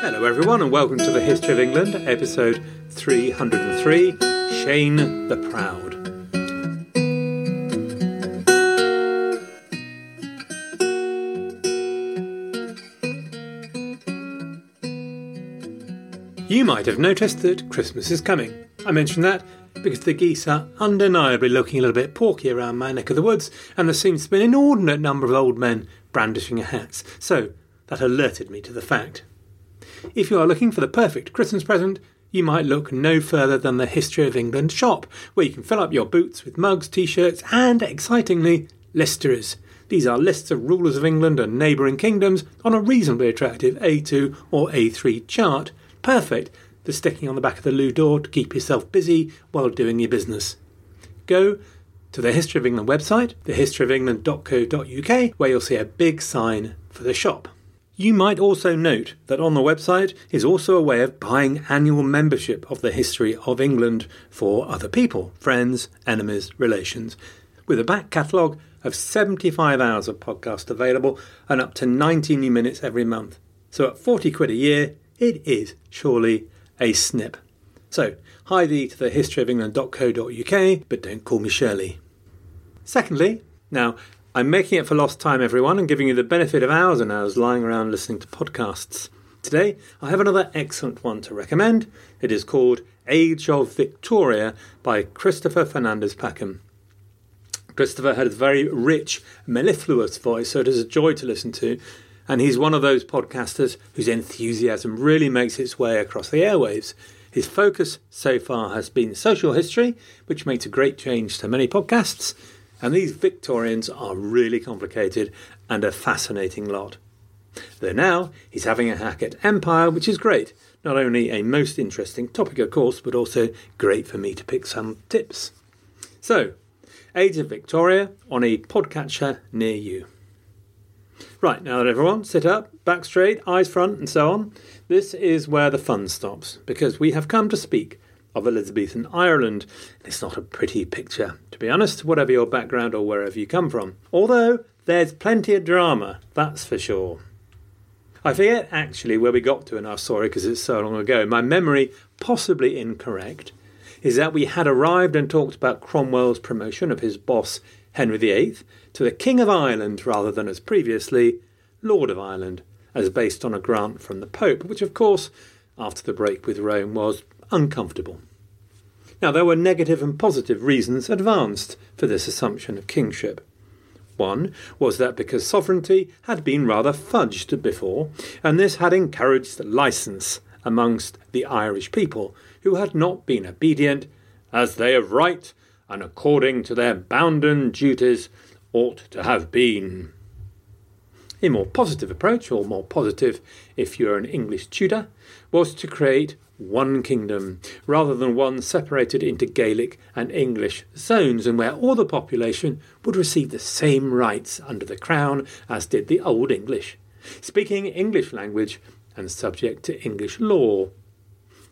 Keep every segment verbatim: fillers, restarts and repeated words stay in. Hello everyone and welcome to The History of England, episode three hundred three, Shane the Proud. You might have noticed that Christmas is coming. I mention that because the geese are undeniably looking a little bit porky around my neck of the woods, and there seems to be an inordinate number of old men brandishing hats, so that alerted me to the fact. If you are looking for the perfect Christmas present, you might look no further than the History of England shop, where you can fill up your boots with mugs, t-shirts and, excitingly, listerers. These are lists of rulers of England and neighbouring kingdoms on a reasonably attractive A two or A three chart, perfect for sticking on the back of the loo door to keep yourself busy while doing your business. Go to the History of England website, the history of england dot co dot U K, where you'll see a big sign for the shop. You might also note that on the website is also a way of buying annual membership of the History of England for other people, friends, enemies, relations, with a back catalogue of seventy-five hours of podcasts available and up to ninety new minutes every month. So at forty quid a year, it is surely a snip. So, hi thee to the history of england dot co dot U K, but don't call me Shirley. Secondly, now, I'm making it for lost time, everyone, and giving you the benefit of hours and hours lying around listening to podcasts. Today, I have another excellent one to recommend. It is called Age of Victoria by Christopher Fernandez Packham. Christopher had a very rich, mellifluous voice, so it is a joy to listen to, and he's one of those podcasters whose enthusiasm really makes its way across the airwaves. His focus so far has been social history, which makes a great change to many podcasts. And these Victorians are really complicated and a fascinating lot. Though now he's having a hack at empire, which is great. Not only a most interesting topic, of course, but also great for me to pick some tips. So, Age of Victoria on a podcatcher near you. Right, now that everyone, sit up, back straight, eyes front and so on. This is where the fun stops, because we have come to speak of Elizabethan Ireland. It's not a pretty picture, to be honest, whatever your background or wherever you come from. Although, there's plenty of drama, that's for sure. I forget actually where we got to in our story because it's so long ago. My memory, possibly incorrect, is that we had arrived and talked about Cromwell's promotion of his boss, Henry the eighth, to the King of Ireland rather than, as previously, Lord of Ireland, as based on a grant from the Pope, which of course, after the break with Rome, was uncomfortable. Now, there were negative and positive reasons advanced for this assumption of kingship. One was that because sovereignty had been rather fudged before, and this had encouraged license amongst the Irish people, who had not been obedient, as they of right, and according to their bounden duties, ought to have been. A more positive approach, or more positive if you're an English Tudor, was to create one kingdom, rather than one separated into Gaelic and English zones, and where all the population would receive the same rights under the Crown as did the Old English, speaking English language and subject to English law.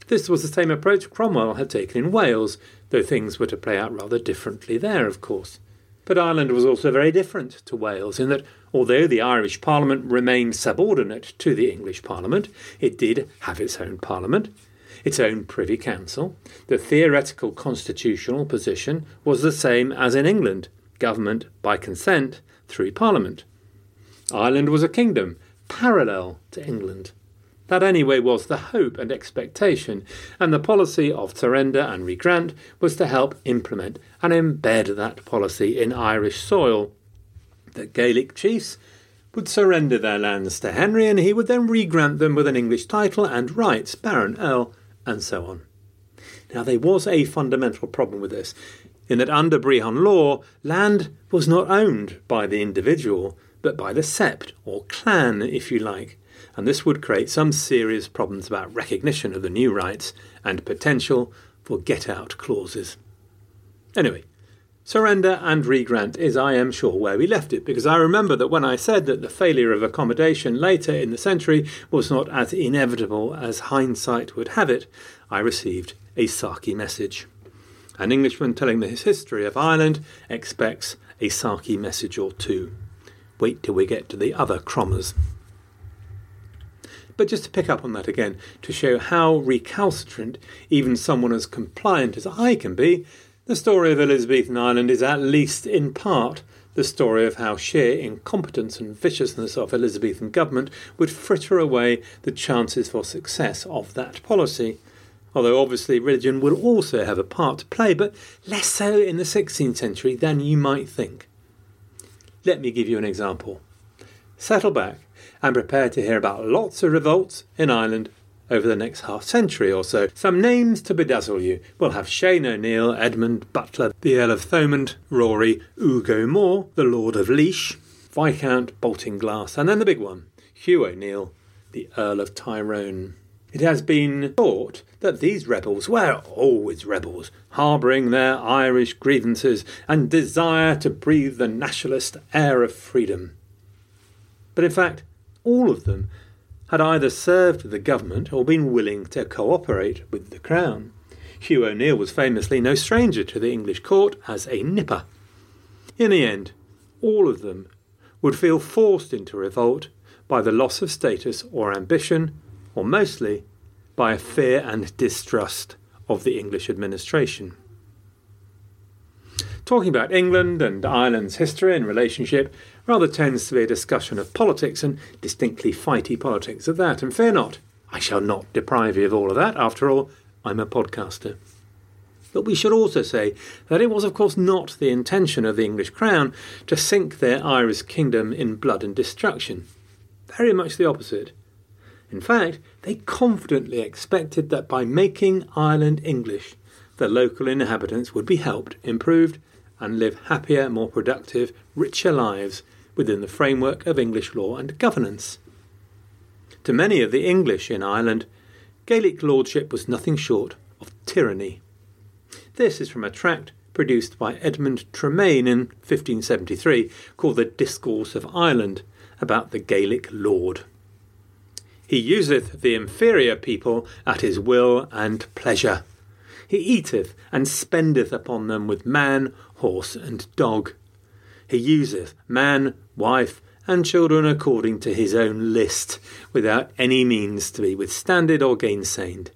This was the same approach Cromwell had taken in Wales, though things were to play out rather differently there, of course. But Ireland was also very different to Wales in that, although the Irish Parliament remained subordinate to the English Parliament, it did have its own Parliament, its own Privy Council. The theoretical constitutional position was the same as in England, government by consent through Parliament. Ireland was a kingdom, parallel to England. That anyway was the hope and expectation, and the policy of surrender and regrant was to help implement and embed that policy in Irish soil, that Gaelic chiefs would surrender their lands to Henry and he would then regrant them with an English title and rights, Baron, Earl, and so on. Now, there was a fundamental problem with this, in that under Brehon law, land was not owned by the individual, but by the sept, or clan, if you like, and this would create some serious problems about recognition of the new rights and potential for get-out clauses. Anyway, surrender and regrant is, I am sure, where we left it, because I remember that when I said that the failure of accommodation later in the century was not as inevitable as hindsight would have it, I received a sarky message. An Englishman telling the history of Ireland expects a sarky message or two. Wait till we get to the other crommers. But just to pick up on that again, to show how recalcitrant even someone as compliant as I can be, the story of Elizabethan Ireland is at least in part the story of how sheer incompetence and viciousness of Elizabethan government would fritter away the chances for success of that policy. Although obviously religion will also have a part to play, but less so in the sixteenth century than you might think. Let me give you an example. Settle back and prepare to hear about lots of revolts in Ireland over the next half century or so. Some names to bedazzle you. We'll have Shane O'Neill, Edmund Butler, the Earl of Thomond, Rory Ugo Moore, the Lord of Leash, Viscount Boltinglass, and then the big one, Hugh O'Neill, the Earl of Tyrone. It has been thought that these rebels were always rebels, harbouring their Irish grievances and desire to breathe the nationalist air of freedom. But in fact, all of them had either served the government or been willing to cooperate with the Crown. Hugh O'Neill was famously no stranger to the English court as a nipper. In the end, all of them would feel forced into revolt by the loss of status or ambition, or mostly by a fear and distrust of the English administration. Talking about England and Ireland's history and relationship rather tends to be a discussion of politics, and distinctly fighty politics at that, and fear not, I shall not deprive you of all of that. After all, I'm a podcaster. But we should also say that it was of course not the intention of the English Crown to sink their Irish kingdom in blood and destruction. Very much the opposite. In fact, they confidently expected that by making Ireland English, the local inhabitants would be helped, improved, and live happier, more productive, richer lives within the framework of English law and governance. To many of the English in Ireland, Gaelic lordship was nothing short of tyranny. This is from a tract produced by Edmund Tremaine in fifteen seventy-three, called The Discourse of Ireland, about the Gaelic lord. He useth the inferior people at his will and pleasure. He eateth and spendeth upon them with man, horse, and dog. He useth man, wife, and children according to his own list, without any means to be withstanded or gainsaid,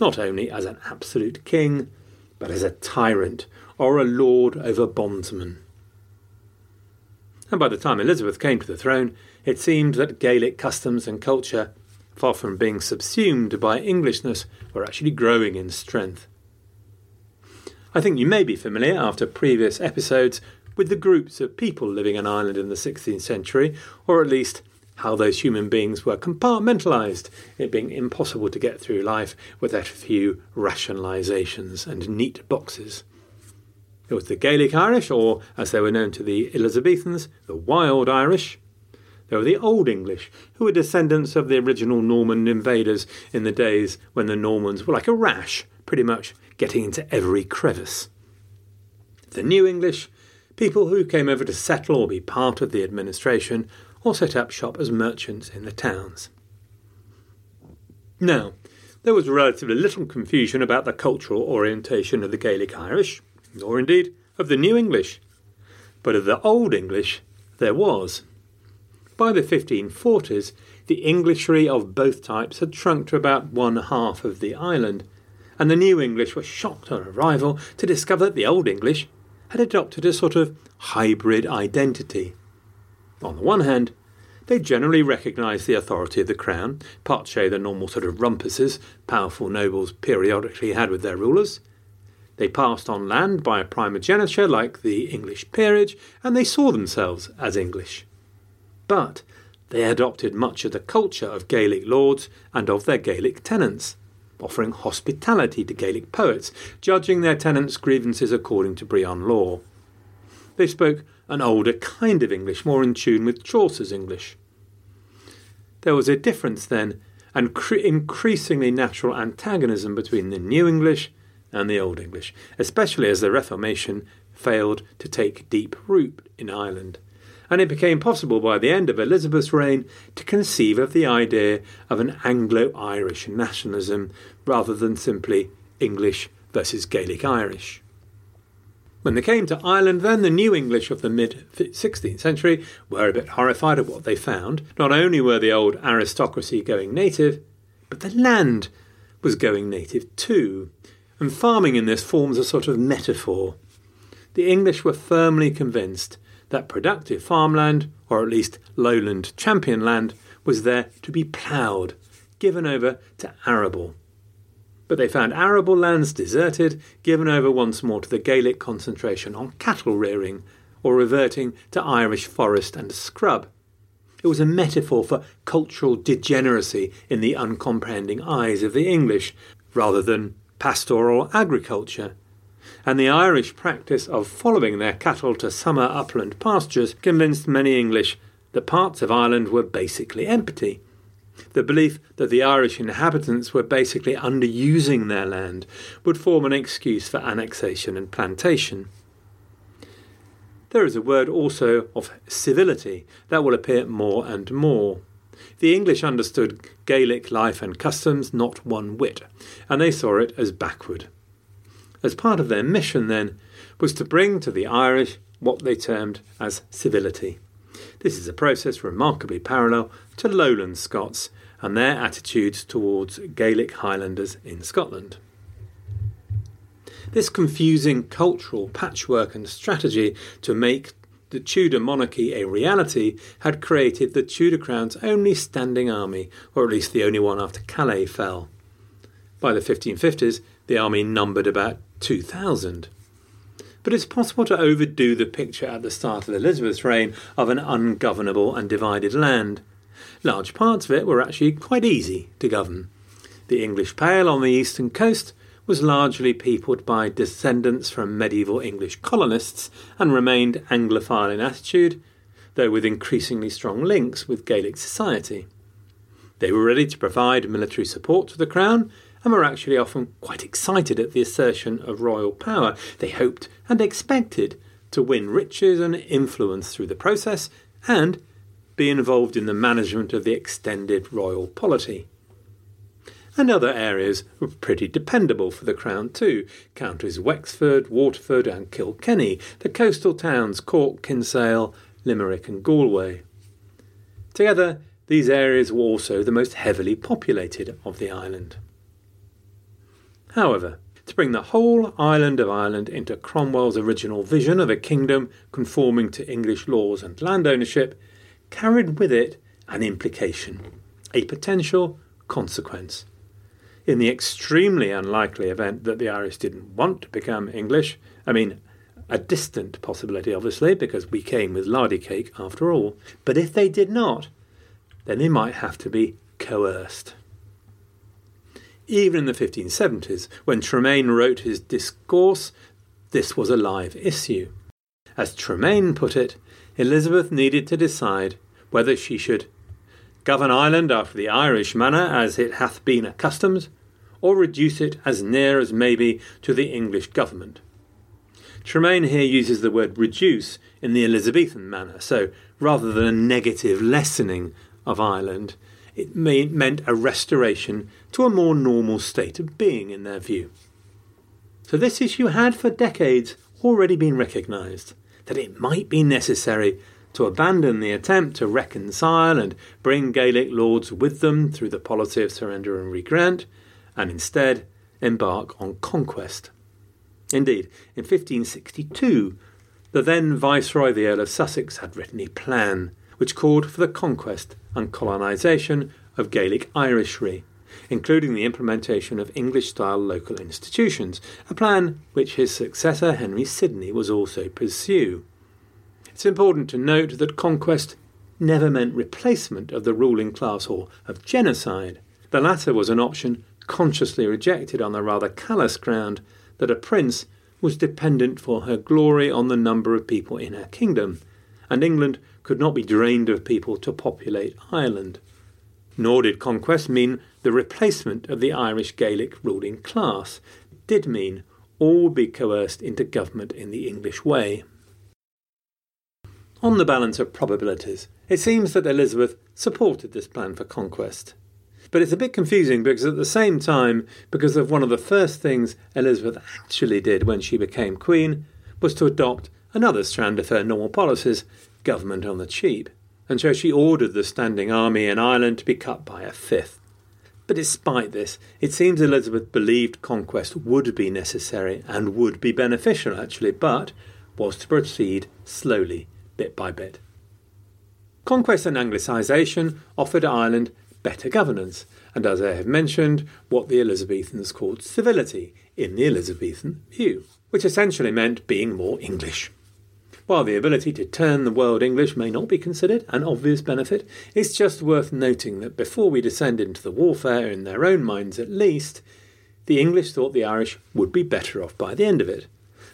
not only as an absolute king, but as a tyrant or a lord over bondsmen. And by the time Elizabeth came to the throne, it seemed that Gaelic customs and culture, far from being subsumed by Englishness, were actually growing in strength. I think you may be familiar, after previous episodes, with the groups of people living in Ireland in the sixteenth century, or at least how those human beings were compartmentalised, it being impossible to get through life without a few rationalisations and neat boxes. It was the Gaelic Irish, or, as they were known to the Elizabethans, the Wild Irish. There were the Old English, who were descendants of the original Norman invaders in the days when the Normans were like a rash, pretty much getting into every crevice. The New English, people who came over to settle or be part of the administration, or set up shop as merchants in the towns. Now, there was relatively little confusion about the cultural orientation of the Gaelic Irish, nor indeed of the New English. But of the Old English there was. By the fifteen forties, the Englishry of both types had shrunk to about one half of the island, and the New English were shocked on arrival to discover that the Old English had adopted a sort of hybrid identity. On the one hand, they generally recognised the authority of the Crown, parche the normal sort of rumpuses powerful nobles periodically had with their rulers. They passed on land by a primogeniture like the English peerage, and they saw themselves as English. But they adopted much of the culture of Gaelic lords and of their Gaelic tenants, offering hospitality to Gaelic poets, judging their tenants' grievances according to Brehon law. They spoke an older kind of English, more in tune with Chaucer's English. There was a difference then, and cre- increasingly natural antagonism between the New English and the Old English, especially as the Reformation failed to take deep root in Ireland, and it became possible by the end of Elizabeth's reign to conceive of the idea of an Anglo-Irish nationalism rather than simply English versus Gaelic-Irish. When they came to Ireland then, the new English of the mid-sixteenth century were a bit horrified at what they found. Not only were the old aristocracy going native, but the land was going native too, and farming in this forms a sort of metaphor. The English were firmly convinced that productive farmland, or at least lowland champion land, was there to be ploughed, given over to arable. But they found arable lands deserted, given over once more to the Gaelic concentration on cattle rearing, or reverting to Irish forest and scrub. It was a metaphor for cultural degeneracy in the uncomprehending eyes of the English, rather than pastoral agriculture. And the Irish practice of following their cattle to summer upland pastures convinced many English that parts of Ireland were basically empty. The belief that the Irish inhabitants were basically underusing their land would form an excuse for annexation and plantation. There is a word also of civility that will appear more and more. The English understood Gaelic life and customs not one whit, and they saw it as backward. As part of their mission, then, was to bring to the Irish what they termed as civility. This is a process remarkably parallel to lowland Scots and their attitudes towards Gaelic Highlanders in Scotland. This confusing cultural patchwork and strategy to make the Tudor monarchy a reality had created the Tudor crown's only standing army, or at least the only one after Calais fell. By the fifteen fifties, the army numbered about two thousand. But it's possible to overdo the picture at the start of Elizabeth's reign of an ungovernable and divided land. Large parts of it were actually quite easy to govern. The English Pale on the eastern coast was largely peopled by descendants from medieval English colonists and remained Anglophile in attitude, though with increasingly strong links with Gaelic society. They were ready to provide military support to the crown, and were actually often quite excited at the assertion of royal power. They hoped and expected to win riches and influence through the process and be involved in the management of the extended royal polity. And other areas were pretty dependable for the crown too. Counties Wexford, Waterford and Kilkenny, the coastal towns Cork, Kinsale, Limerick and Galway. Together, these areas were also the most heavily populated of the island. However, to bring the whole island of Ireland into Cromwell's original vision of a kingdom conforming to English laws and land ownership carried with it an implication, a potential consequence. In the extremely unlikely event that the Irish didn't want to become English, I mean, a distant possibility obviously, because we came with lardy cake after all, but if they did not, then they might have to be coerced. Even in the fifteen seventies, when Tremaine wrote his discourse, this was a live issue. As Tremaine put it, Elizabeth needed to decide whether she should govern Ireland after the Irish manner as it hath been accustomed, or reduce it as near as may be to the English government. Tremaine here uses the word reduce in the Elizabethan manner, so rather than a negative lessening of Ireland, it meant a restoration to a more normal state of being in their view. So this issue had for decades already been recognised, that it might be necessary to abandon the attempt to reconcile and bring Gaelic lords with them through the policy of surrender and regrant, and instead embark on conquest. Indeed, in fifteen sixty-two, the then Viceroy, the Earl of Sussex, had written a plan which called for the conquest and colonisation of Gaelic Irishry, including the implementation of English-style local institutions, a plan which his successor Henry Sidney was also pursue. It's important to note that conquest never meant replacement of the ruling class or of genocide. The latter was an option consciously rejected on the rather callous ground that a prince was dependent for her glory on the number of people in her kingdom, and England could not be drained of people to populate Ireland. Nor did conquest mean the replacement of the Irish Gaelic ruling class. did mean all would be coerced into government in the English way. On the balance of probabilities, it seems that Elizabeth supported this plan for conquest. But it's a bit confusing because at the same time, because of one of the first things Elizabeth actually did when she became Queen, was to adopt another strand of her normal policies, government on the cheap. And so she ordered the standing army in Ireland to be cut by a fifth. But despite this, it seems Elizabeth believed conquest would be necessary and would be beneficial actually, but was to proceed slowly, bit by bit. Conquest and Anglicisation offered Ireland better governance, and as I have mentioned, what the Elizabethans called civility in the Elizabethan view, which essentially meant being more English. While the ability to turn the world English may not be considered an obvious benefit, it's just worth noting that before we descend into the warfare, in their own minds at least, the English thought the Irish would be better off by the end of it.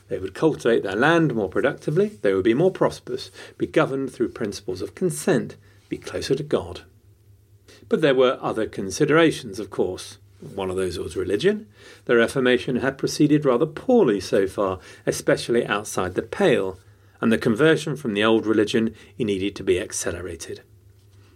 They would cultivate their land more productively, they would be more prosperous, be governed through principles of consent, be closer to God. But there were other considerations, of course. One of those was religion. The Reformation had proceeded rather poorly so far, especially outside the Pale, and the conversion from the old religion needed to be accelerated.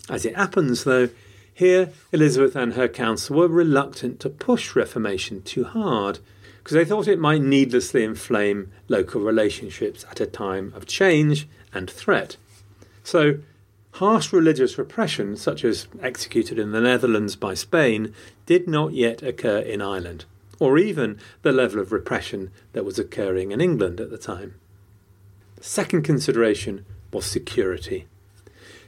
As it happens, though, here Elizabeth and her council were reluctant to push Reformation too hard, because they thought it might needlessly inflame local relationships at a time of change and threat. So, harsh religious repression, such as executed in the Netherlands by Spain, did not yet occur in Ireland, or even the level of repression that was occurring in England at the time. The second consideration was security.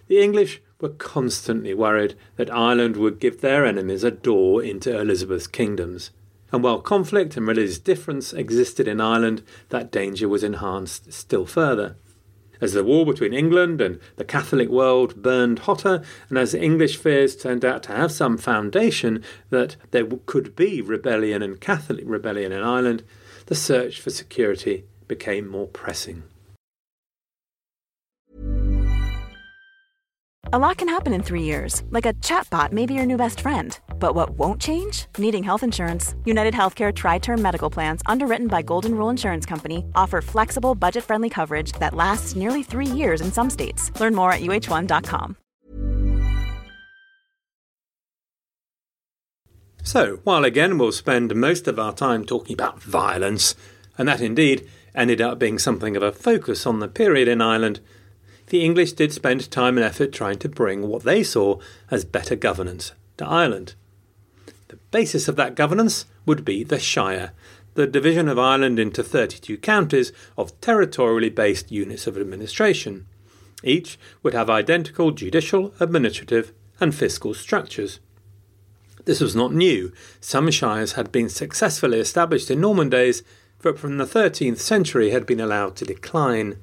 The English were constantly worried that Ireland would give their enemies a door into Elizabeth's kingdoms, and while conflict and religious difference existed in Ireland, that danger was enhanced still further. As the war between England and the Catholic world burned hotter, and as the English fears turned out to have some foundation that there could be rebellion and Catholic rebellion in Ireland, the search for security became more pressing. A lot can happen in three years, like a chatbot may be your new best friend. But what won't change? Needing health insurance. UnitedHealthcare Tri-Term Medical Plans, underwritten by Golden Rule Insurance Company, offer flexible, budget-friendly coverage that lasts nearly three years in some states. Learn more at U H one dot com. So, while again we'll spend most of our time talking about violence, and that indeed ended up being something of a focus on the period in Ireland, the English did spend time and effort trying to bring what they saw as better governance to Ireland. The basis of that governance would be the shire, the division of Ireland into thirty-two counties of territorially based units of administration. Each would have identical judicial, administrative and fiscal structures. This was not new. Some shires had been successfully established in Norman days, but from the thirteenth century had been allowed to decline.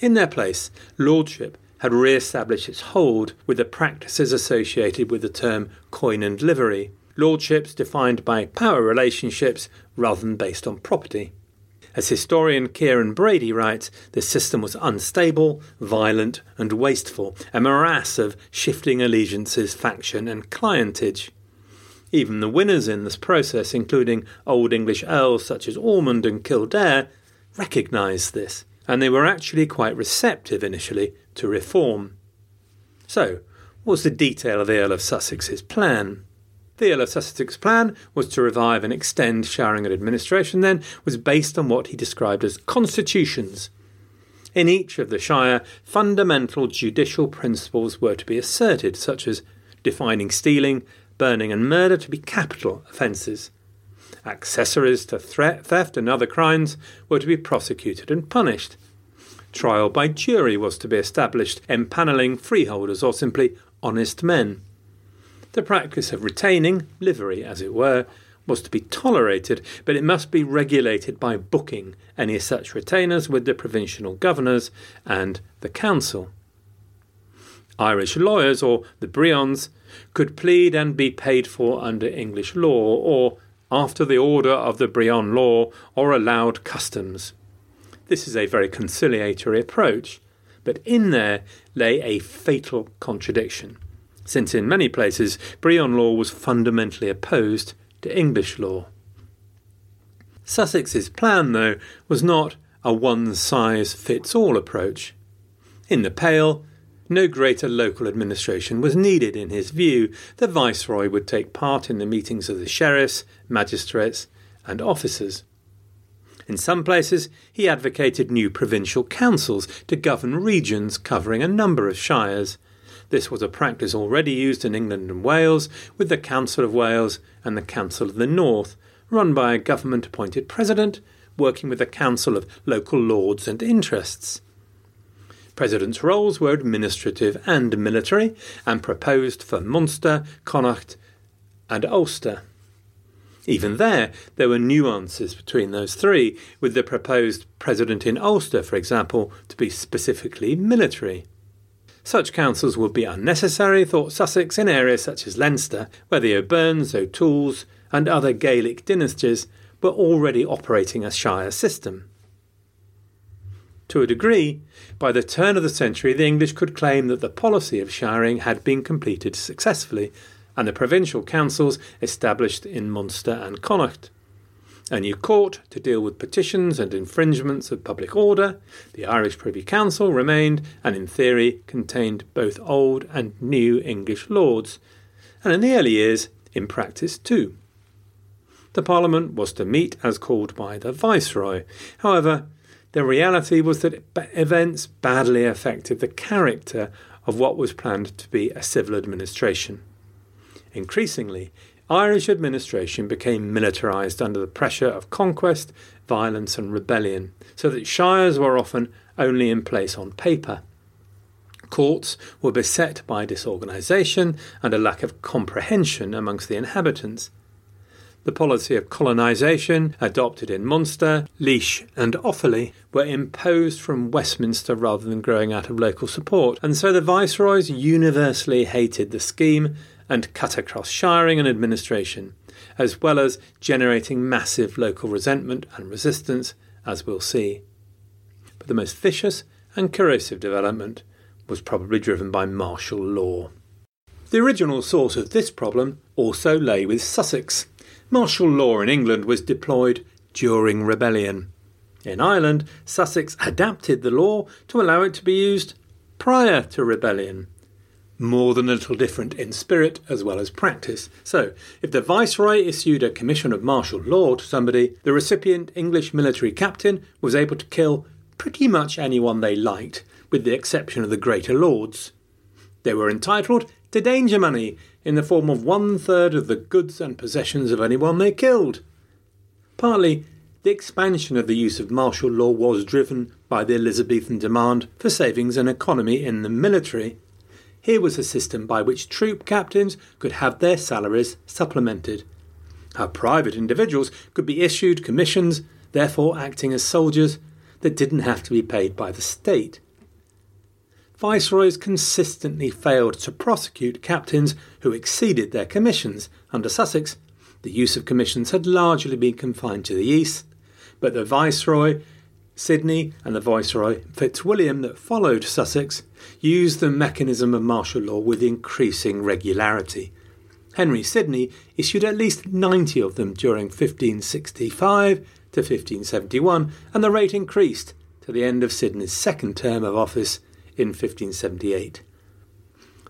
In their place, lordship had re-established its hold with the practices associated with the term coin and livery, lordships defined by power relationships rather than based on property. As historian Kieran Brady writes, the system was unstable, violent and wasteful, a morass of shifting allegiances, faction and clientage. Even the winners in this process, including Old English earls such as Ormond and Kildare, recognised this, and they were actually quite receptive initially to reform. So, what was the detail of the Earl of Sussex's plan? The Earl of Sussex's plan was to revive and extend sharing and administration, then, was based on what he described as constitutions. In each of the shire, fundamental judicial principles were to be asserted, such as defining stealing, burning and murder to be capital offences. Accessories to threat, theft and other crimes were to be prosecuted and punished. Trial by jury was to be established, empanelling freeholders or simply honest men. The practice of retaining, livery as it were, was to be tolerated, but it must be regulated by booking any such retainers with the provincial governors and the council. Irish lawyers, or the Brehons, could plead and be paid for under English law, or after the order of the Brehon law, or allowed customs. This is a very conciliatory approach, but in there lay a fatal contradiction, since in many places Brehon law was fundamentally opposed to English law. Sussex's plan, though, was not a one-size-fits-all approach. In the Pale, no greater local administration was needed, in his view. The Viceroy would take part in the meetings of the sheriffs, magistrates, and officers. In some places, he advocated new provincial councils to govern regions covering a number of shires. This was a practice already used in England and Wales, with the Council of Wales and the Council of the North, run by a government-appointed president, working with a council of local lords and interests. Presidents' roles were administrative and military, and proposed for Munster, Connaught and Ulster. Even there, there were nuances between those three, with the proposed president in Ulster, for example, to be specifically military. Such councils would be unnecessary, thought Sussex, in areas such as Leinster, where the O'Byrnes, O'Tooles and other Gaelic dynasties were already operating a shire system. To a degree, by the turn of the century, the English could claim that the policy of shiring had been completed successfully, and the provincial councils established in Munster and Connaught. A new court to deal with petitions and infringements of public order, the Irish Privy Council remained and in theory contained both old and new English lords, and in the early years in practice too. The Parliament was to meet as called by the Viceroy. However, the reality was that events badly affected the character of what was planned to be a civil administration. Increasingly, Irish administration became militarised under the pressure of conquest, violence and rebellion, so that shires were often only in place on paper. Courts were beset by disorganisation and a lack of comprehension amongst the inhabitants. The policy of colonisation, adopted in Munster, Leash and Offaly, were imposed from Westminster rather than growing out of local support, and so the Viceroys universally hated the scheme and cut across shiring and administration, as well as generating massive local resentment and resistance, as we'll see. But the most vicious and corrosive development was probably driven by martial law. The original source of this problem also lay with Sussex. Martial law in England was deployed during rebellion. In Ireland, Sussex adapted the law to allow it to be used prior to rebellion. More than a little different in spirit as well as practice. So, if the Viceroy issued a commission of martial law to somebody, the recipient English military captain was able to kill pretty much anyone they liked, with the exception of the greater lords. They were entitled to danger money in the form of one-third of the goods and possessions of anyone they killed. Partly, the expansion of the use of martial law was driven by the Elizabethan demand for savings and economy in the military. Here was a system by which troop captains could have their salaries supplemented. How private individuals could be issued commissions, therefore acting as soldiers, that didn't have to be paid by the state. Viceroys consistently failed to prosecute captains who exceeded their commissions. Under Sussex, the use of commissions had largely been confined to the East, but the Viceroy Sidney and the Viceroy Fitzwilliam that followed Sussex used the mechanism of martial law with increasing regularity. Henry Sidney issued at least ninety of them during fifteen sixty-five to fifteen seventy-one, and the rate increased to the end of Sidney's second term of office in fifteen seventy-eight.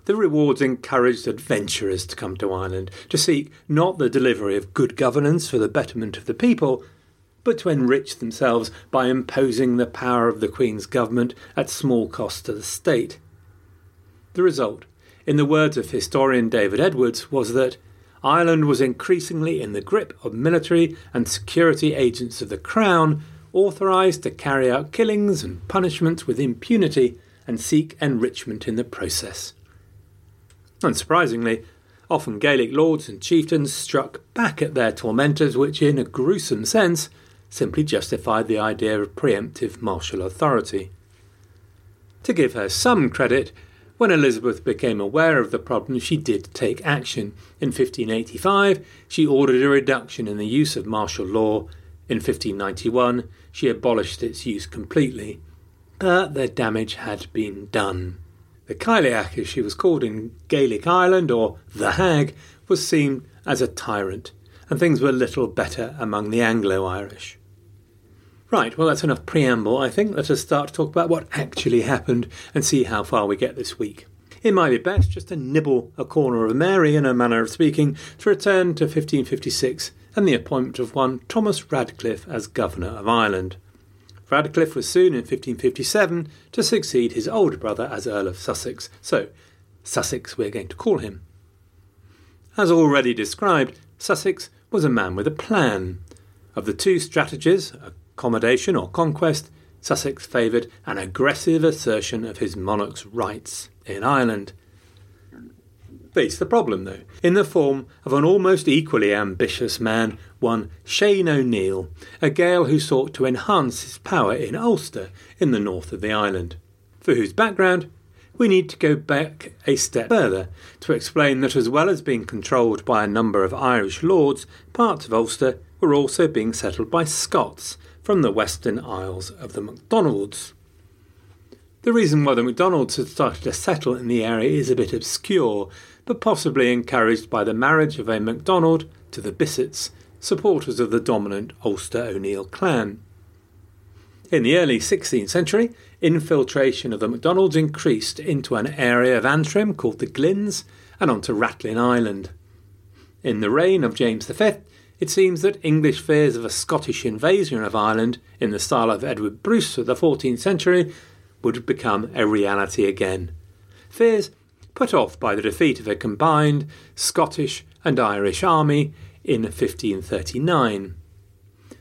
The rewards encouraged adventurers to come to Ireland, to seek not the delivery of good governance for the betterment of the people, but to enrich themselves by imposing the power of the Queen's government at small cost to the state. The result, in the words of historian David Edwards, was that Ireland was increasingly in the grip of military and security agents of the Crown, authorised to carry out killings and punishments with impunity and seek enrichment in the process. Unsurprisingly, often Gaelic lords and chieftains struck back at their tormentors, which in a gruesome sense simply justified the idea of preemptive martial authority. To give her some credit, when Elizabeth became aware of the problem, she did take action. In fifteen eighty-five, she ordered a reduction in the use of martial law. In fifteen ninety-one, she abolished its use completely. But the damage had been done. The Cailleach, as she was called in Gaelic Ireland, or the Hag, was seen as a tyrant, and things were little better among the Anglo-Irish. Right, well, that's enough preamble, I think. Let us start to talk about what actually happened and see how far we get this week. It might be best just to nibble a corner of Mary, in a manner of speaking, to return to fifteen fifty-six and the appointment of one Thomas Radcliffe as Governor of Ireland. Radcliffe was soon, in fifteen fifty-seven, to succeed his older brother as Earl of Sussex, so Sussex we're going to call him. As already described, Sussex was a man with a plan. Of the two strategies, accommodation or conquest, Sussex favoured an aggressive assertion of his monarch's rights in Ireland. Faced the problem, though, in the form of an almost equally ambitious man, one Shane O'Neill, a Gael who sought to enhance his power in Ulster, in the north of the island, for whose background we need to go back a step further to explain that as well as being controlled by a number of Irish lords, parts of Ulster were also being settled by Scots from the western isles of the MacDonalds. The reason why the MacDonalds had started to settle in the area is a bit obscure, but possibly encouraged by the marriage of a MacDonald to the Bissets, supporters of the dominant Ulster O'Neill clan. In the early sixteenth century, infiltration of the MacDonalds increased into an area of Antrim called the Glynns and onto Rathlin Island. In the reign of James the Fifth, it seems that English fears of a Scottish invasion of Ireland, in the style of Edward Bruce of the fourteenth century, would become a reality again. Fears put off by the defeat of a combined Scottish and Irish army in fifteen thirty-nine.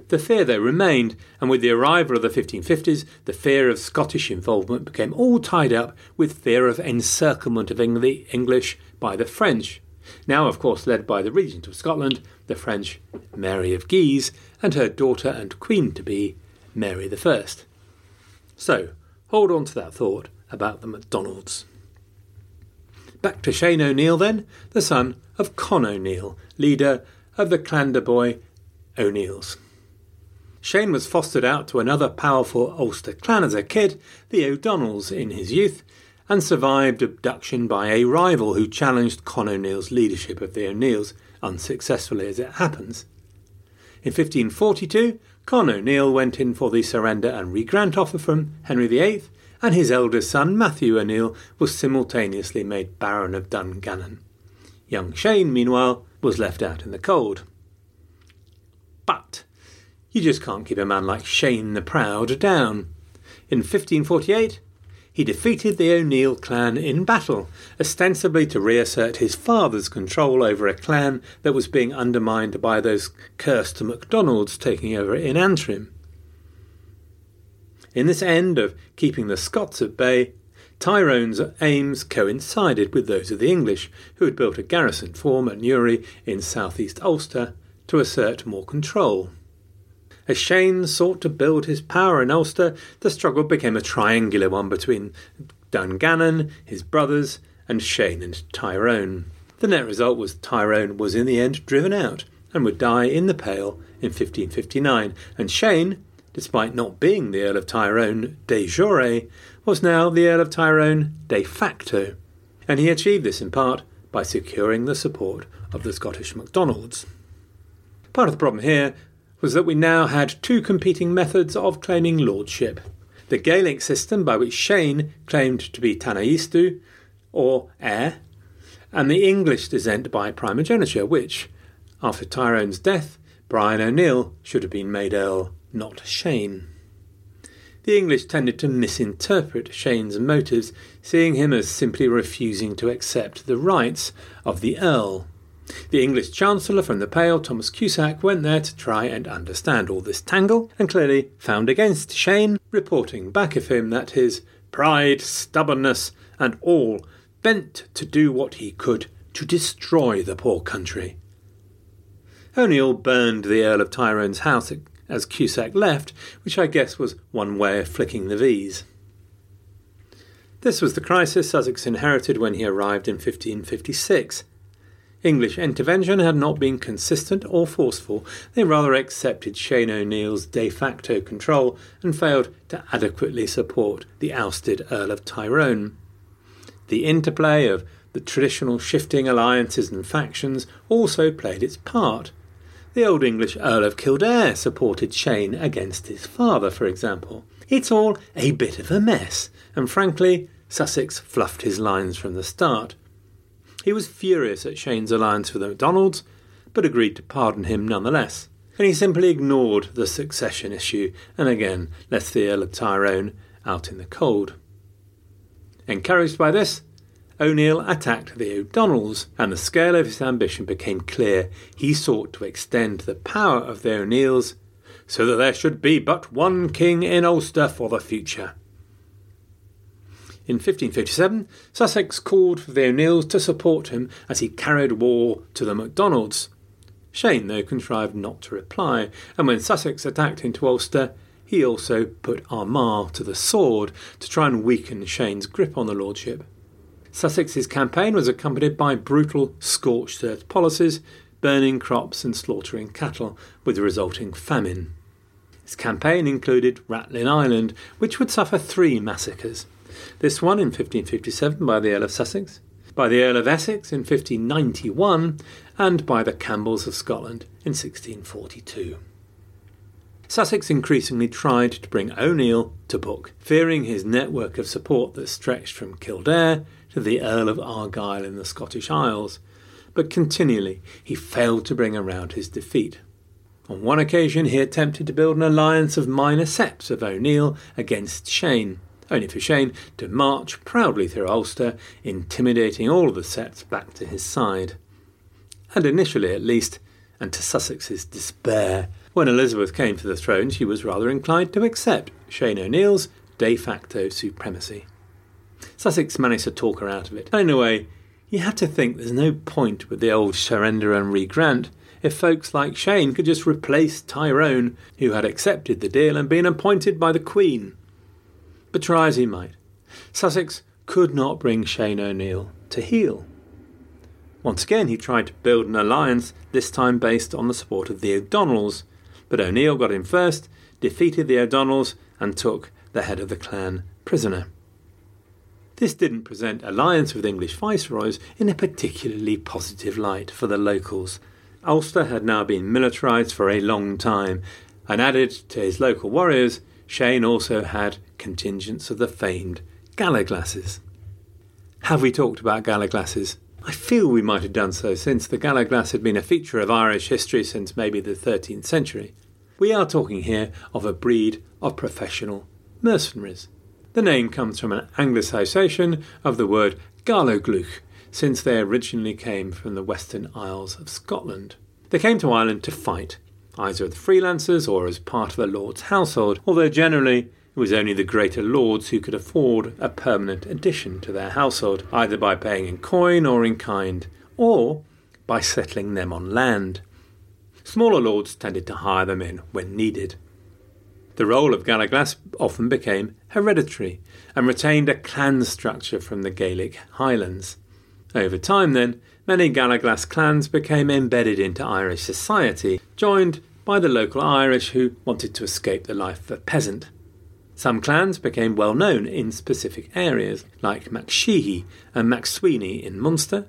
The fear, though, remained, and with the arrival of the fifteen fifties, the fear of Scottish involvement became all tied up with fear of encirclement of Eng- English by the French, now, of course, led by the Regent of Scotland, the French Mary of Guise, and her daughter and queen-to-be, Mary the First. So, hold on to that thought about the MacDonalds. Back to Shane O'Neill, then, the son of Con O'Neill, leader of the Clandeboy O'Neills. Shane was fostered out to another powerful Ulster clan as a kid, the O'Donnells, in his youth, and survived abduction by a rival who challenged Con O'Neill's leadership of the O'Neills, unsuccessfully as it happens. In fifteen forty-two, Con O'Neill went in for the surrender and regrant offer from Henry the Eighth, and his eldest son, Matthew O'Neill, was simultaneously made Baron of Dungannon. Young Shane, meanwhile, was left out in the cold. But you just can't keep a man like Shane the Proud down. In fifteen forty-eight, he defeated the O'Neill clan in battle, ostensibly to reassert his father's control over a clan that was being undermined by those cursed MacDonalds taking over in Antrim. In this end of keeping the Scots at bay, Tyrone's aims coincided with those of the English, who had built a garrison form at Newry in southeast Ulster to assert more control. As Shane sought to build his power in Ulster, the struggle became a triangular one between Dungannon, his brothers, and Shane and Tyrone. The net result was Tyrone was in the end driven out and would die in the Pale in fifteen fifty-nine, and Shane, despite not being the Earl of Tyrone de jure, was now the Earl of Tyrone de facto, and he achieved this in part by securing the support of the Scottish MacDonalds. Part of the problem here was that we now had two competing methods of claiming lordship. The Gaelic system, by which Shane claimed to be Tanaistu, or heir, and the English descent by primogeniture, which, after Tyrone's death, Brian O'Neill should have been made Earl, not Shane. The English tended to misinterpret Shane's motives, seeing him as simply refusing to accept the rights of the Earl. The English Chancellor from the Pale, Thomas Cusack, went there to try and understand all this tangle, and clearly found against Shane, reporting back of him that his pride, stubbornness and all bent to do what he could to destroy the poor country. O'Neill burned the Earl of Tyrone's house as Cusack left, which I guess was one way of flicking the V's. This was the crisis Sussex inherited when he arrived in fifteen fifty-six. English intervention had not been consistent or forceful. They rather accepted Shane O'Neill's de facto control and failed to adequately support the ousted Earl of Tyrone. The interplay of the traditional shifting alliances and factions also played its part. The Old English Earl of Kildare supported Shane against his father, for example. It's all a bit of a mess, and frankly, Sussex fluffed his lines from the start. He was furious at Shane's alliance with O'Donnells, but agreed to pardon him nonetheless, and he simply ignored the succession issue and again left the Earl of Tyrone out in the cold. Encouraged by this, O'Neill attacked the O'Donnells, and the scale of his ambition became clear. He sought to extend the power of the O'Neills so that there should be but one king in Ulster for the future. In fifteen fifty-seven, Sussex called for the O'Neills to support him as he carried war to the MacDonalds. Shane, though, contrived not to reply, and when Sussex attacked into Ulster, he also put Armagh to the sword to try and weaken Shane's grip on the lordship. Sussex's campaign was accompanied by brutal scorched earth policies, burning crops and slaughtering cattle, with the resulting famine. His campaign included Rathlin Island, which would suffer three massacres. This one in fifteen fifty-seven by the Earl of Sussex, by the Earl of Essex in fifteen ninety-one, and by the Campbells of Scotland in sixteen forty-two. Sussex increasingly tried to bring O'Neill to book, fearing his network of support that stretched from Kildare to the Earl of Argyll in the Scottish Isles, but continually he failed to bring around his defeat. On one occasion he attempted to build an alliance of minor septs of O'Neill against Shane, only for Shane to march proudly through Ulster, intimidating all the septs back to his side. And initially, at least, and to Sussex's despair, when Elizabeth came to the throne, she was rather inclined to accept Shane O'Neill's de facto supremacy. Sussex managed to talk her out of it. In a way, you had to think there's no point with the old surrender and regrant if folks like Shane could just replace Tyrone, who had accepted the deal and been appointed by the Queen. But try as he might, Sussex could not bring Shane O'Neill to heel. Once again, he tried to build an alliance, this time based on the support of the O'Donnells, but O'Neill got in first, defeated the O'Donnells, and took the head of the clan prisoner. This didn't present alliance with English viceroys in a particularly positive light for the locals. Ulster had now been militarised for a long time, and added to his local warriors, Shane also had contingents of the famed Gallaglasses. Have we talked about Gallaglasses? I feel we might have done so, since the Gallaglass had been a feature of Irish history since maybe the thirteenth century. We are talking here of a breed of professional mercenaries. The name comes from an anglicisation of the word Galogluch, since they originally came from the Western Isles of Scotland. They came to Ireland to fight, either as freelancers or as part of the Lord's household, although generally it was only the greater lords who could afford a permanent addition to their household, either by paying in coin or in kind, or by settling them on land. Smaller lords tended to hire them in when needed. The role of Gallaglass often became hereditary and retained a clan structure from the Gaelic Highlands. Over time, then, many Gallaglass clans became embedded into Irish society, joined by the local Irish who wanted to escape the life of a peasant. Some clans became well known in specific areas, like Macsweeney and Macsweeney in Munster,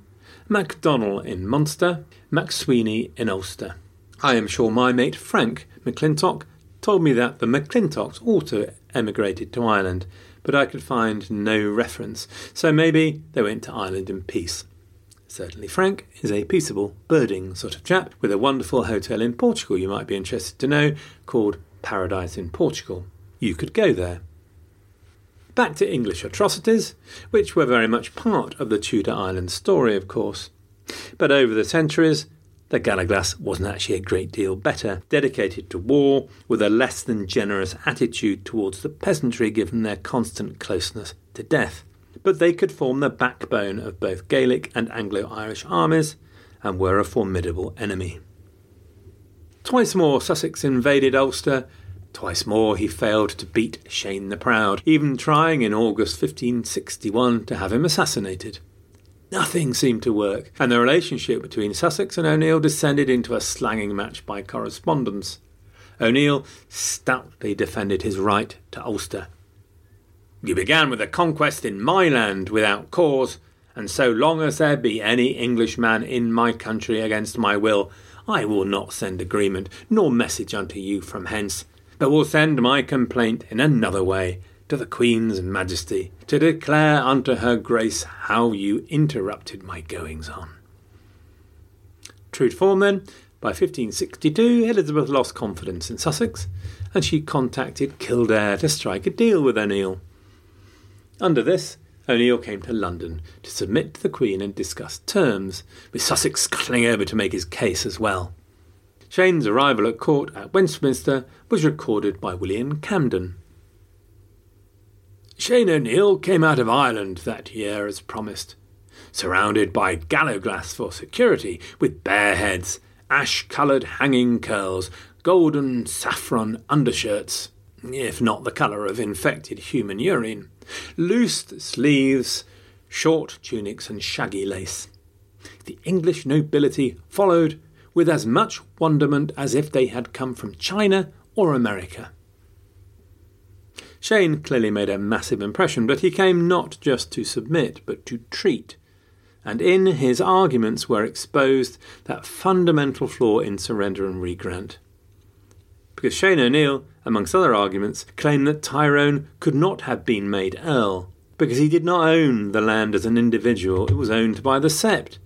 MacDonald in Munster, Macsweeney in Ulster. I am sure my mate Frank McClintock told me that the McClintocks also emigrated to Ireland, but I could find no reference, so maybe they went to Ireland in peace. Certainly Frank is a peaceable, birding sort of chap, with a wonderful hotel in Portugal you might be interested to know, called Paradise in Portugal. You could go there. Back to English atrocities, which were very much part of the Tudor Ireland story, of course. But over the centuries, the Gallaglass wasn't actually a great deal better, dedicated to war, with a less than generous attitude towards the peasantry given their constant closeness to death. But they could form the backbone of both Gaelic and Anglo-Irish armies, and were a formidable enemy. Twice more Sussex invaded Ulster, twice more he failed to beat Shane the Proud, even trying in August fifteen sixty-one to have him assassinated. Nothing seemed to work, and the relationship between Sussex and O'Neill descended into a slanging match by correspondence. O'Neill stoutly defended his right to Ulster. "You began with a conquest in my land without cause, and so long as there be any Englishman in my country against my will, I will not send agreement, nor message unto you from hence, but will send my complaint in another way to the Queen's Majesty, to declare unto her grace how you interrupted my goings on. True to form then, by fifteen sixty-two Elizabeth lost confidence in Sussex, and she contacted Kildare to strike a deal with O'Neill. Under this, O'Neill came to London to submit to the Queen and discuss terms, with Sussex scuttling over to make his case as well. Shane's arrival at court at Westminster was recorded by William Camden. Shane O'Neill came out of Ireland that year as promised, surrounded by Gallaglass for security, with bare heads, ash-coloured hanging curls, golden saffron undershirts, if not the colour of infected human urine, loosed sleeves, short tunics and shaggy lace. The English nobility followed with as much wonderment as if they had come from China or America. Shane clearly made a massive impression, but he came not just to submit, but to treat, and in his arguments were exposed that fundamental flaw in surrender and regrant. Because Shane O'Neill, amongst other arguments, claimed that Tyrone could not have been made Earl, because he did not own the land as an individual, it was owned by the sept.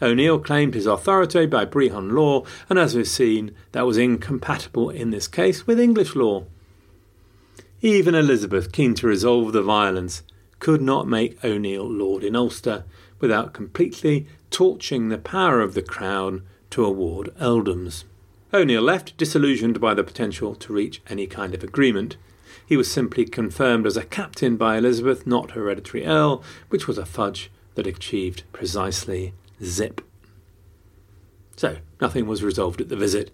O'Neill claimed his authority by Brehon law, and as we've seen, that was incompatible in this case with English law. Even Elizabeth, keen to resolve the violence, could not make O'Neill Lord in Ulster without completely torching the power of the Crown to award earldoms. O'Neill left disillusioned by the potential to reach any kind of agreement. He was simply confirmed as a captain by Elizabeth, not hereditary earl, which was a fudge that achieved precisely zip. So, nothing was resolved at the visit.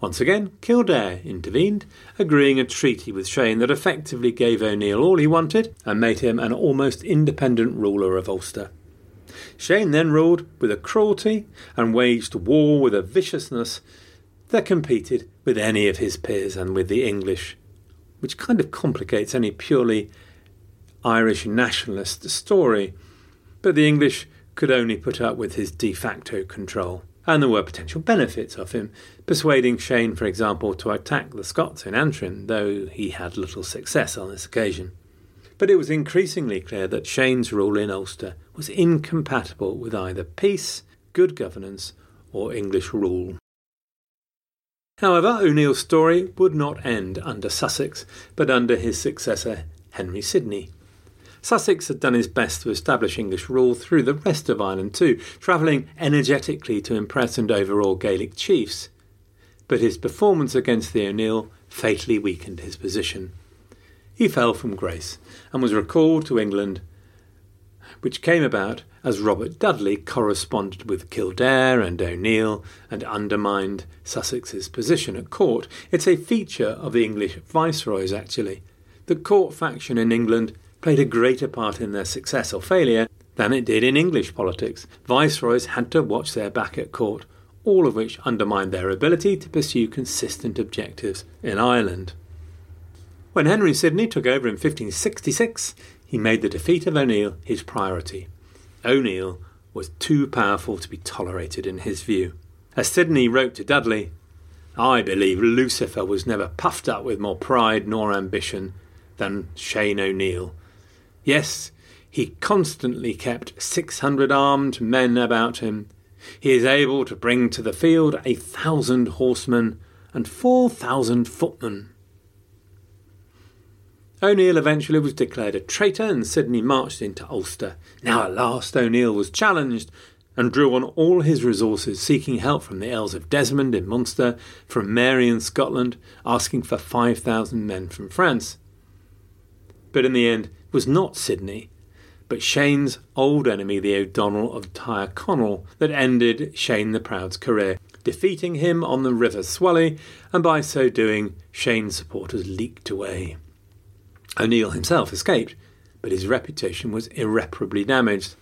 Once again, Kildare intervened, agreeing a treaty with Shane that effectively gave O'Neill all he wanted and made him an almost independent ruler of Ulster. Shane then ruled with a cruelty and waged war with a viciousness that competed with any of his peers and with the English, which kind of complicates any purely Irish nationalist story, but the English could only put up with his de facto control. And there were potential benefits of him, persuading Shane, for example, to attack the Scots in Antrim, though he had little success on this occasion. But it was increasingly clear that Shane's rule in Ulster was incompatible with either peace, good governance, or English rule. However, O'Neill's story would not end under Sussex, but under his successor, Henry Sidney. Sussex had done his best to establish English rule through the rest of Ireland too, travelling energetically to impress and overawe Gaelic chiefs. But his performance against the O'Neill fatally weakened his position. He fell from grace and was recalled to England, which came about as Robert Dudley corresponded with Kildare and O'Neill and undermined Sussex's position at court. It's a feature of the English viceroys, actually. The court faction in England played a greater part in their success or failure than it did in English politics. Viceroys had to watch their back at court, all of which undermined their ability to pursue consistent objectives in Ireland. When Henry Sidney took over in fifteen sixty-six, he made the defeat of O'Neill his priority. O'Neill was too powerful to be tolerated in his view. As Sidney wrote to Dudley, "I believe Lucifer was never puffed up with more pride nor ambition than Shane O'Neill. Yes, he constantly kept six hundred armed men about him. He is able to bring to the field a thousand horsemen and four thousand footmen." O'Neill eventually was declared a traitor and Sidney marched into Ulster. Now at last O'Neill was challenged and drew on all his resources, seeking help from the Earls of Desmond in Munster, from Mary in Scotland, asking for five thousand men from France. But in the end, was not Sidney, but Shane's old enemy, the O'Donnell of Tyrconnell, that ended Shane the Proud's career, defeating him on the River Swally, and by so doing, Shane's supporters leaked away. O'Neill himself escaped, but his reputation was irreparably damaged,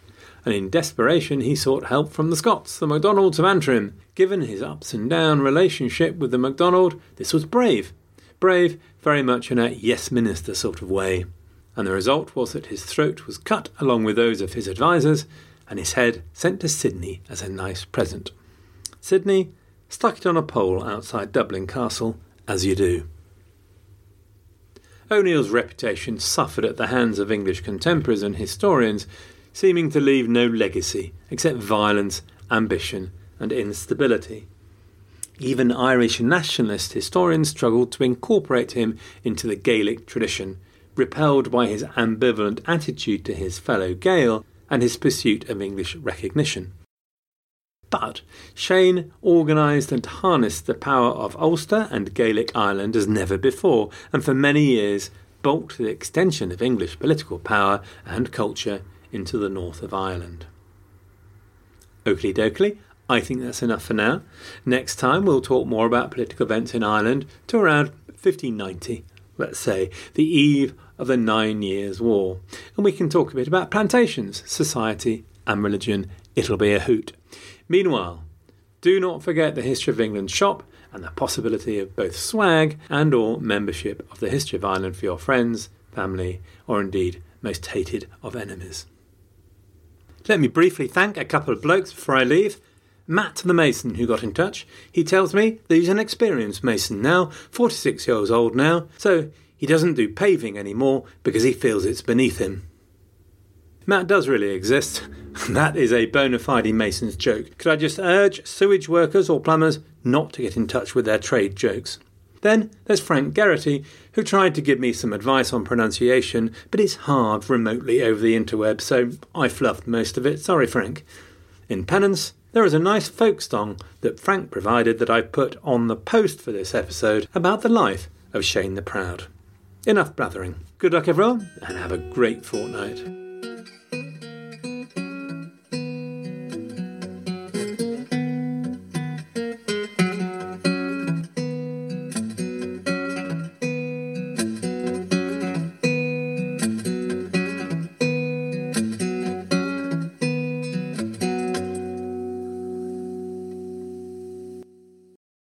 and in desperation he sought help from the Scots, the MacDonalds of Antrim. Given his ups and down relationship with the MacDonald, this was brave. Brave very much in a yes minister sort of way. And the result was that his throat was cut along with those of his advisers and his head sent to Sidney as a nice present. Sidney stuck it on a pole outside Dublin Castle, as you do. O'Neill's reputation suffered at the hands of English contemporaries and historians, seeming to leave no legacy except violence, ambition and instability. Even Irish nationalist historians struggled to incorporate him into the Gaelic tradition, repelled by his ambivalent attitude to his fellow Gael and his pursuit of English recognition. But Shane organised and harnessed the power of Ulster and Gaelic Ireland as never before, and for many years bulked the extension of English political power and culture into the north of Ireland. Oakley dokley, I think that's enough for now. Next time we'll talk more about political events in Ireland to around fifteen ninety, let's say, the eve of the Nine Years' War. And we can talk a bit about plantations, society and religion. It'll be a hoot. Meanwhile, do not forget the History of England shop and the possibility of both swag and or membership of the History of Ireland for your friends, family or indeed most hated of enemies. Let me briefly thank a couple of blokes before I leave. Matt the Mason, who got in touch. He tells me that he's an experienced Mason now, forty-six years old now, so he doesn't do paving anymore because he feels it's beneath him. Matt does really exist. That is a bona fide Mason's joke. Could I just urge sewage workers or plumbers not to get in touch with their trade jokes? Then there's Frank Geraghty, who tried to give me some advice on pronunciation, but it's hard remotely over the interweb, so I fluffed most of it. Sorry, Frank. In penance, there is a nice folk song that Frank provided that I put on the post for this episode about the life of Shane the Proud. Enough blathering. Good luck, everyone, and have a great fortnight.